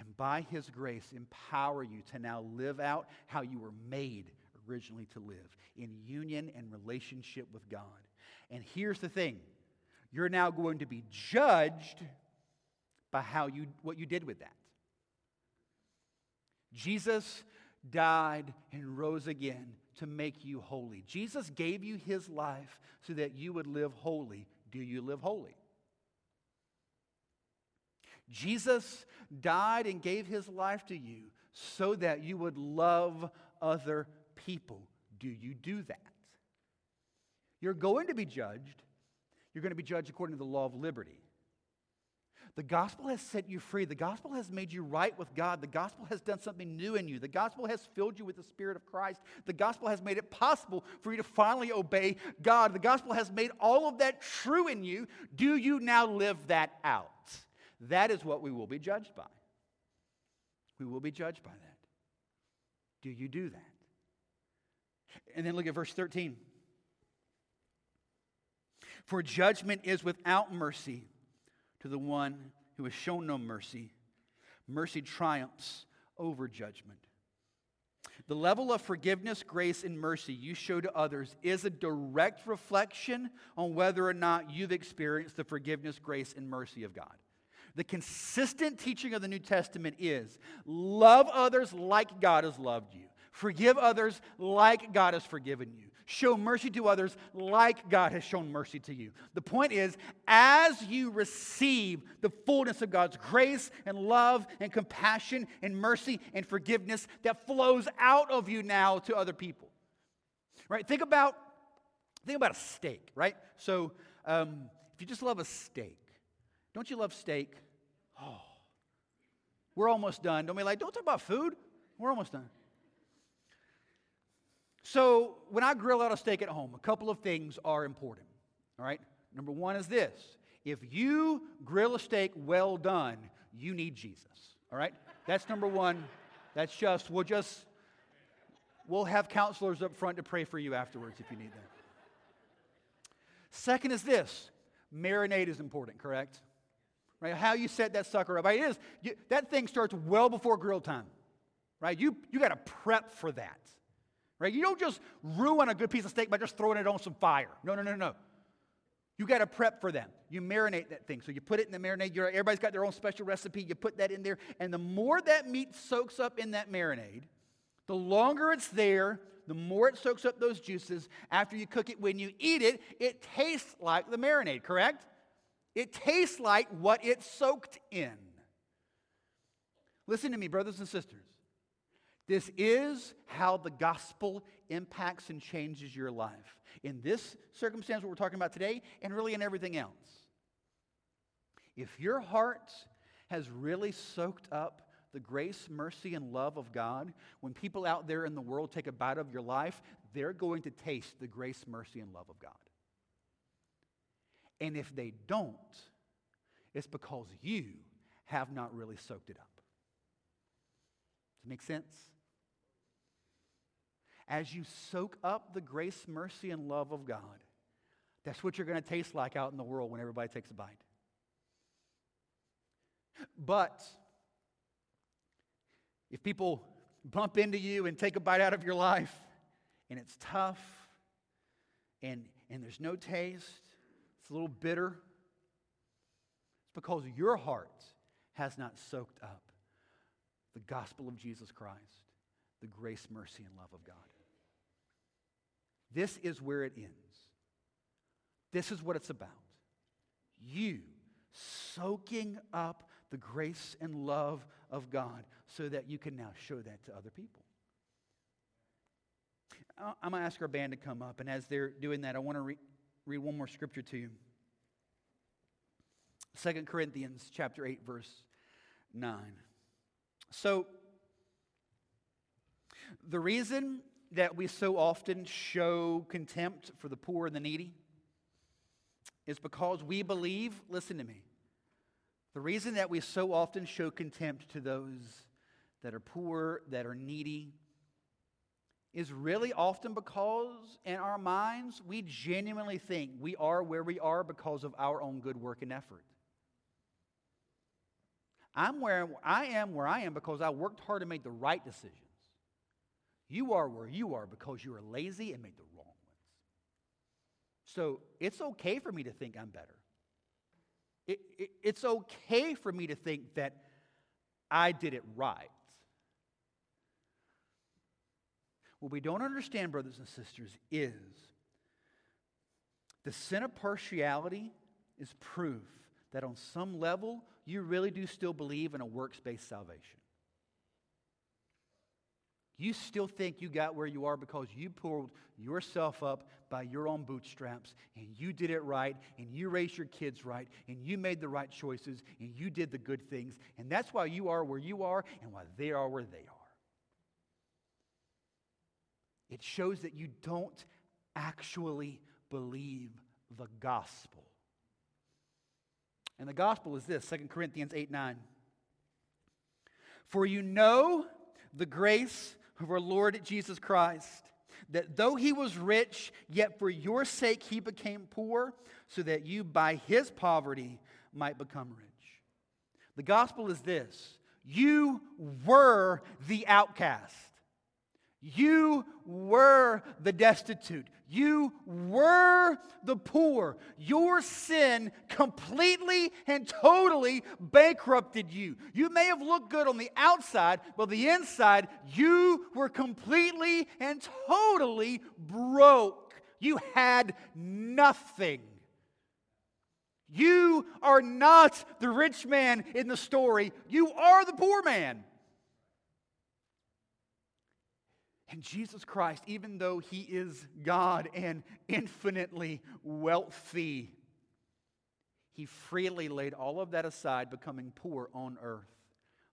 and by His grace empower you to now live out how you were made originally to live, in union and relationship with God. And here's the thing. You're now going to be judged by how you what you did with that. Jesus died and rose again to make you holy. Jesus gave you His life so that you would live holy. Do you live holy? Jesus died and gave His life to you so that you would love other people. Do you do that? You're going to be judged. You're going to be judged according to the law of liberty. The gospel has set you free. The gospel has made you right with God. The gospel has done something new in you. The gospel has filled you with the Spirit of Christ. The gospel has made it possible for you to finally obey God. The gospel has made all of that true in you. Do you now live that out? That is what we will be judged by. We will be judged by that. Do you do that? And then look at verse thirteen. For judgment is without mercy to the one who has shown no mercy. Mercy triumphs over judgment. The level of forgiveness, grace, and mercy you show to others is a direct reflection on whether or not you've experienced the forgiveness, grace, and mercy of God. The consistent teaching of the New Testament is love others like God has loved you. Forgive others like God has forgiven you. Show mercy to others like God has shown mercy to you. The point is, as you receive the fullness of God's grace and love and compassion and mercy and forgiveness that flows out of you now to other people. Right? Think about, think about a steak, right? So um, if you just love a steak, don't you love steak? Oh, we're almost done. Don't be like, don't talk about food. We're almost done. So when I grill out a steak at home, a couple of things are important. All right? Number one is this. If you grill a steak well done, you need Jesus. All right? That's number one. That's just, we'll just, we'll have counselors up front to pray for you afterwards if you need that. Second is this. Marinade is important, correct? Right, how you set that sucker up. Right? It is, you, that thing starts well before grill time. Right? You you got to prep for that. Right? You don't just ruin a good piece of steak by just throwing it on some fire. No, no, no, no. You got to prep for that. You marinate that thing. So you put it in the marinade. You're, everybody's got their own special recipe. You put that in there. And the more that meat soaks up in that marinade, the longer it's there, the more it soaks up those juices. After you cook it, when you eat it, it tastes like the marinade, correct? It tastes like what it soaked in. Listen to me, brothers and sisters. This is how the gospel impacts and changes your life. In this circumstance, what we're talking about today, and really in everything else. If your heart has really soaked up the grace, mercy, and love of God, when people out there in the world take a bite of your life, they're going to taste the grace, mercy, and love of God. And if they don't, it's because you have not really soaked it up. Does it make sense? As you soak up the grace, mercy, and love of God, that's what you're going to taste like out in the world when everybody takes a bite. But if people bump into you and take a bite out of your life, and it's tough, and, and there's no taste, it's a little bitter, it's because your heart has not soaked up the gospel of Jesus Christ, the grace, mercy, and love of God. This is where it ends. This is what it's about. You soaking up the grace and love of God so that you can now show that to other people. I'm going to ask our band to come up, and as they're doing that, I want to re- read one more scripture to you. Second Corinthians chapter eight, verse nine. So, the reason that we so often show contempt for the poor and the needy is because we believe, listen to me, the reason that we so often show contempt to those that are poor, that are needy, is really often because in our minds we genuinely think we are where we are because of our own good work and effort. I'm where I am where I am because I worked hard and made the right decisions. You are where you are because you are lazy and made the wrong ones. So it's okay for me to think I'm better. It, it, it's okay for me to think that I did it right. What we don't understand, brothers and sisters, is the sin of partiality is proof that on some level you really do still believe in a works-based salvation. You still think you got where you are because you pulled yourself up by your own bootstraps, and you did it right, and you raised your kids right, and you made the right choices, and you did the good things, and that's why you are where you are and why they are where they are. It shows that you don't actually believe the gospel. And the gospel is this, Second Corinthians eight nine. For you know the grace of our Lord Jesus Christ, that though he was rich, yet for your sake he became poor, so that you by his poverty might become rich. The gospel is this: you were the outcast. You were the destitute. You were the poor. Your sin completely and totally bankrupted you. You may have looked good on the outside, but the inside, you were completely and totally broke. You had nothing. You are not the rich man in the story. You are the poor man. And Jesus Christ, even though he is God and infinitely wealthy, he freely laid all of that aside, becoming poor on earth,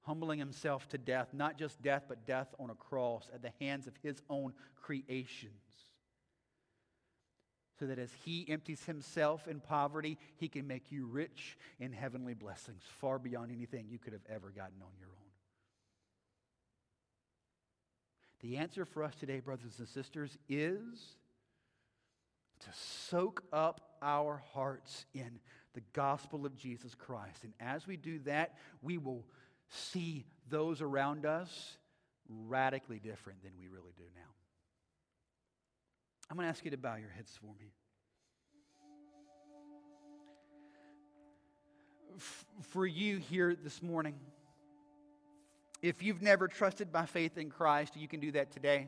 humbling himself to death, not just death, but death on a cross at the hands of his own creations. So that as he empties himself in poverty, he can make you rich in heavenly blessings, far beyond anything you could have ever gotten on your own. The answer for us today, brothers and sisters, is to soak up our hearts in the gospel of Jesus Christ. And as we do that, we will see those around us radically different than we really do now. I'm going to ask you to bow your heads for me. F- for you here this morning, if you've never trusted by faith in Christ, you can do that today.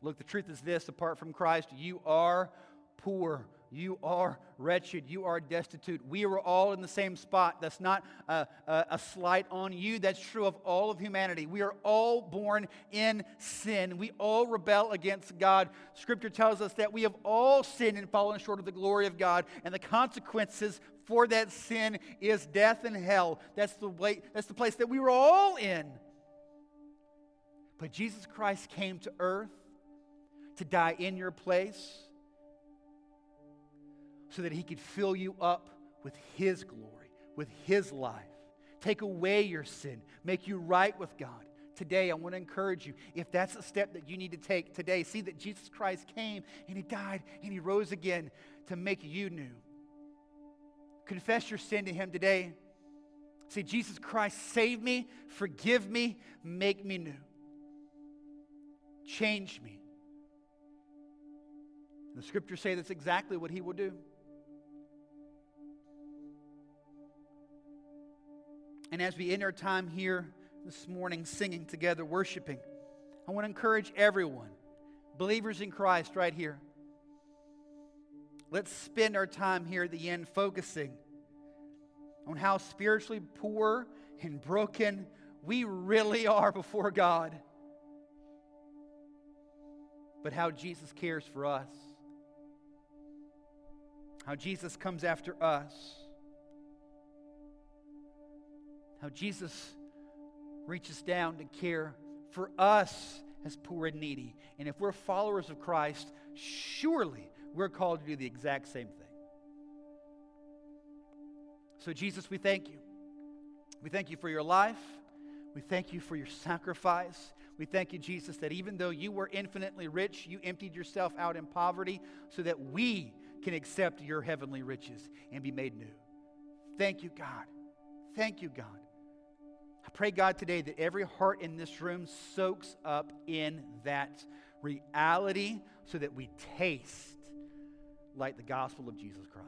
Look, the truth is this: apart from Christ, you are poor. You are wretched. You are destitute. We were all in the same spot. That's not a, a, a slight on you. That's true of all of humanity. We are all born in sin. We all rebel against God. Scripture tells us that we have all sinned and fallen short of the glory of God, and the consequences for that sin is death and hell. That's the way, that's the place that we were all in. But Jesus Christ came to earth to die in your place, so that he could fill you up with his glory, with his life, take away your sin, make you right with God. Today, I want to encourage you, if that's a step that you need to take today, see that Jesus Christ came and he died and he rose again to make you new. Confess your sin to him today. Say, Jesus Christ, save me, forgive me, make me new. Change me. And the scriptures say that's exactly what he will do. And as we end our time here this morning singing together, worshiping, I want to encourage everyone, believers in Christ right here, let's spend our time here at the end focusing on how spiritually poor and broken we really are before God, but how Jesus cares for us, how Jesus comes after us, how Jesus reaches down to care for us as poor and needy. And if we're followers of Christ, surely we're called to do the exact same thing. So Jesus, we thank you. We thank you for your life. We thank you for your sacrifice. We thank you, Jesus, that even though you were infinitely rich, you emptied yourself out in poverty so that we can accept your heavenly riches and be made new. Thank you, God. Thank you, God. I pray, God, today that every heart in this room soaks up in that reality so that we taste like the gospel of Jesus Christ.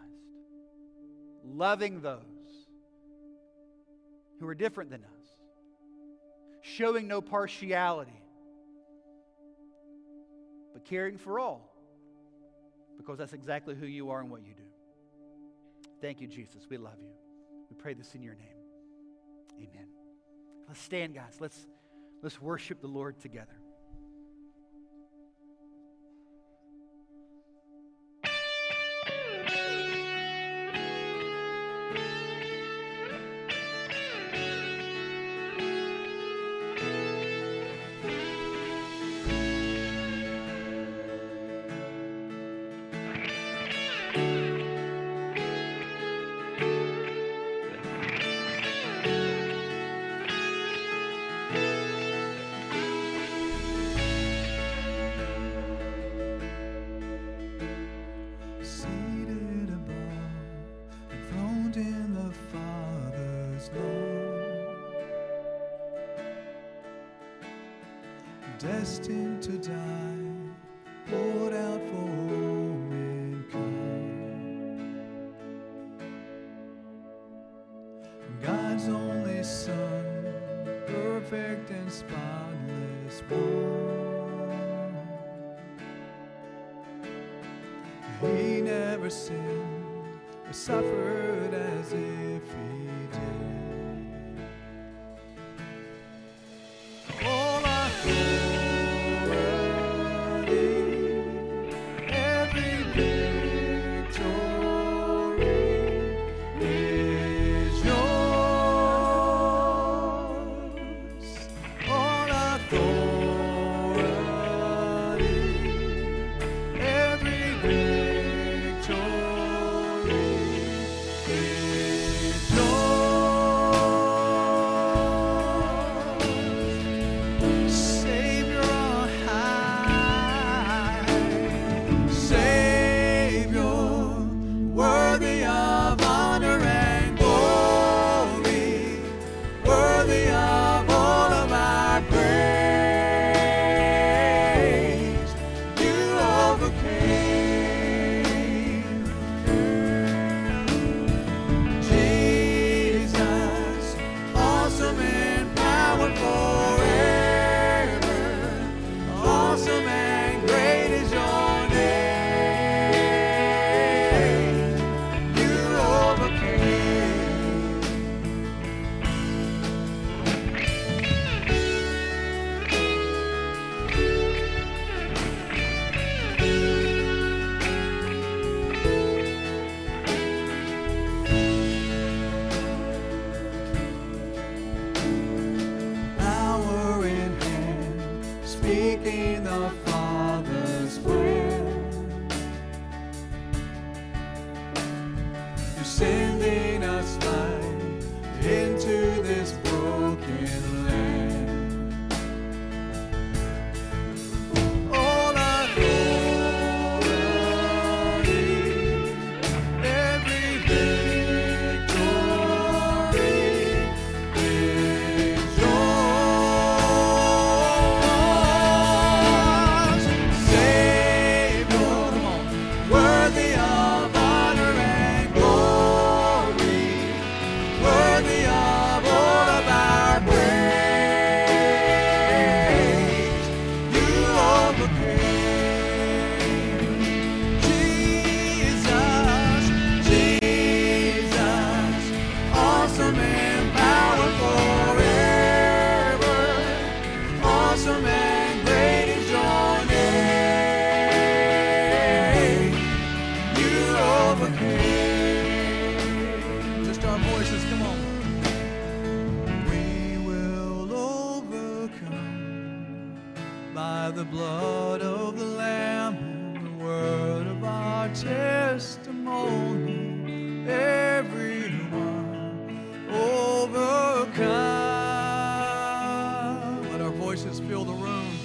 Loving those who are different than us. Showing no partiality. But caring for all. Because that's exactly who you are and what you do. Thank you, Jesus. We love you. We pray this in your name. Amen. Let's stand, guys. Let's, let's worship the Lord together. Destined to die, poured out for all mankind. God's only Son, perfect and spotless born. He never sinned, but suffered as if he did. Thank you. awesome and power forever, awesome and great is your name, you overcame. Just our voices, come on. We will overcome by the blood of the Lamb and the word of our testimony. Everyone overcome. Let our voices fill the room.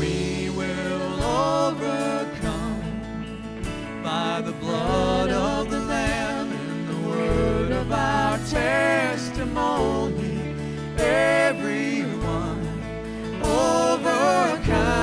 We will overcome by the blood of the Lamb and the word of our testimony. Everyone overcome.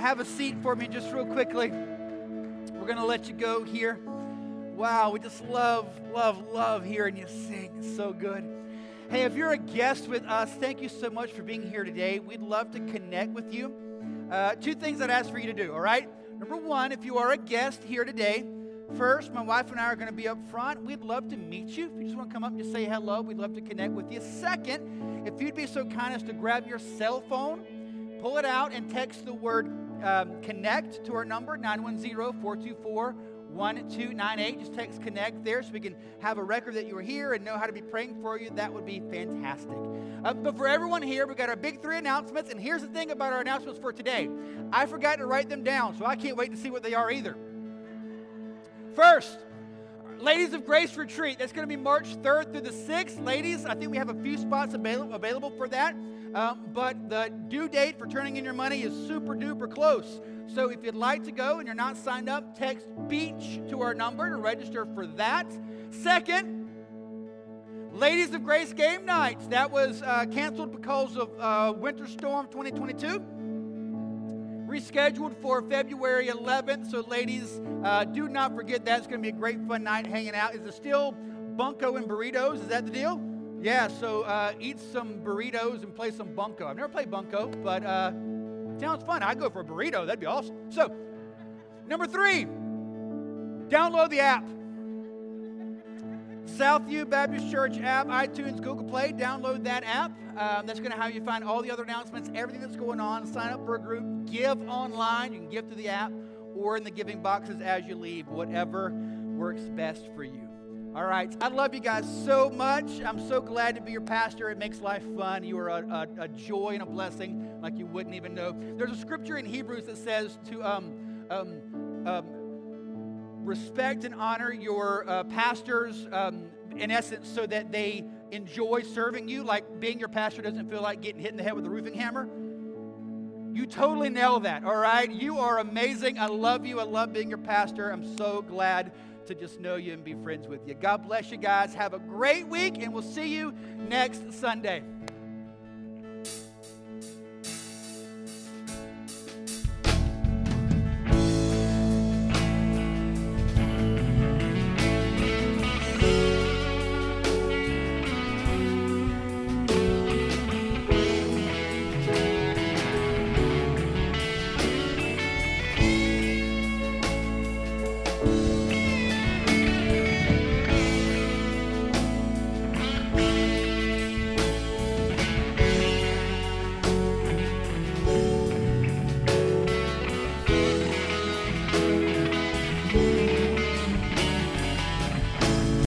Have a seat for me just real quickly. We're going to let you go here. Wow, we just love, love, love hearing you sing. It's so good. Hey, if you're a guest with us, thank you so much for being here today. We'd love to connect with you. Uh, two things I'd ask for you to do, all right? Number one, if you are a guest here today, first, my wife and I are going to be up front. We'd love to meet you. If you just want to come up and just say hello, we'd love to connect with you. Second, if you'd be so kind as to grab your cell phone, pull it out, and text the word Um, connect to our number, nine one zero, four two four, one two nine eight. Just text connect there so we can have a record that you were here and know how to be praying for you. That would be fantastic. Uh, but for everyone here, we've got our big three announcements, and here's the thing about our announcements for today. I forgot to write them down, so I can't wait to see what they are either. First, Ladies of Grace Retreat. That's going to be March third through the sixth. Ladies, I think we have a few spots avail available for that. Um, but the due date for turning in your money is super duper close. So if you'd like to go and you're not signed up, text BEACH to our number to register for that. Second, Ladies of Grace Game Nights. That was uh, canceled because of uh, Winter Storm twenty twenty-two. Rescheduled for February eleventh. So ladies, uh, do not forget that. It's going to be a great fun night hanging out. Is it still bunko and burritos? Is that the deal? Yeah, so uh, eat some burritos and play some bunko. I've never played bunko, but uh, sounds fun. I'd go for a burrito. That'd be awesome. So, number three, download the app. Southview Baptist Church app, iTunes, Google Play. Download that app. Um, that's going to have you find all the other announcements, everything that's going on. Sign up for a group. Give online. You can give through the app or in the giving boxes as you leave. Whatever works best for you. All right, I love you guys so much. I'm so glad to be your pastor. It makes life fun. You are a, a, a joy and a blessing like you wouldn't even know. There's a scripture in Hebrews that says to um, um, um, respect and honor your uh, pastors, um, in essence, so that they enjoy serving you. Like being your pastor doesn't feel like getting hit in the head with a roofing hammer. You totally nail that, all right? You are amazing. I love you. I love being your pastor. I'm so glad to just know you and be friends with you. God bless you guys. Have a great week, and we'll see you next Sunday.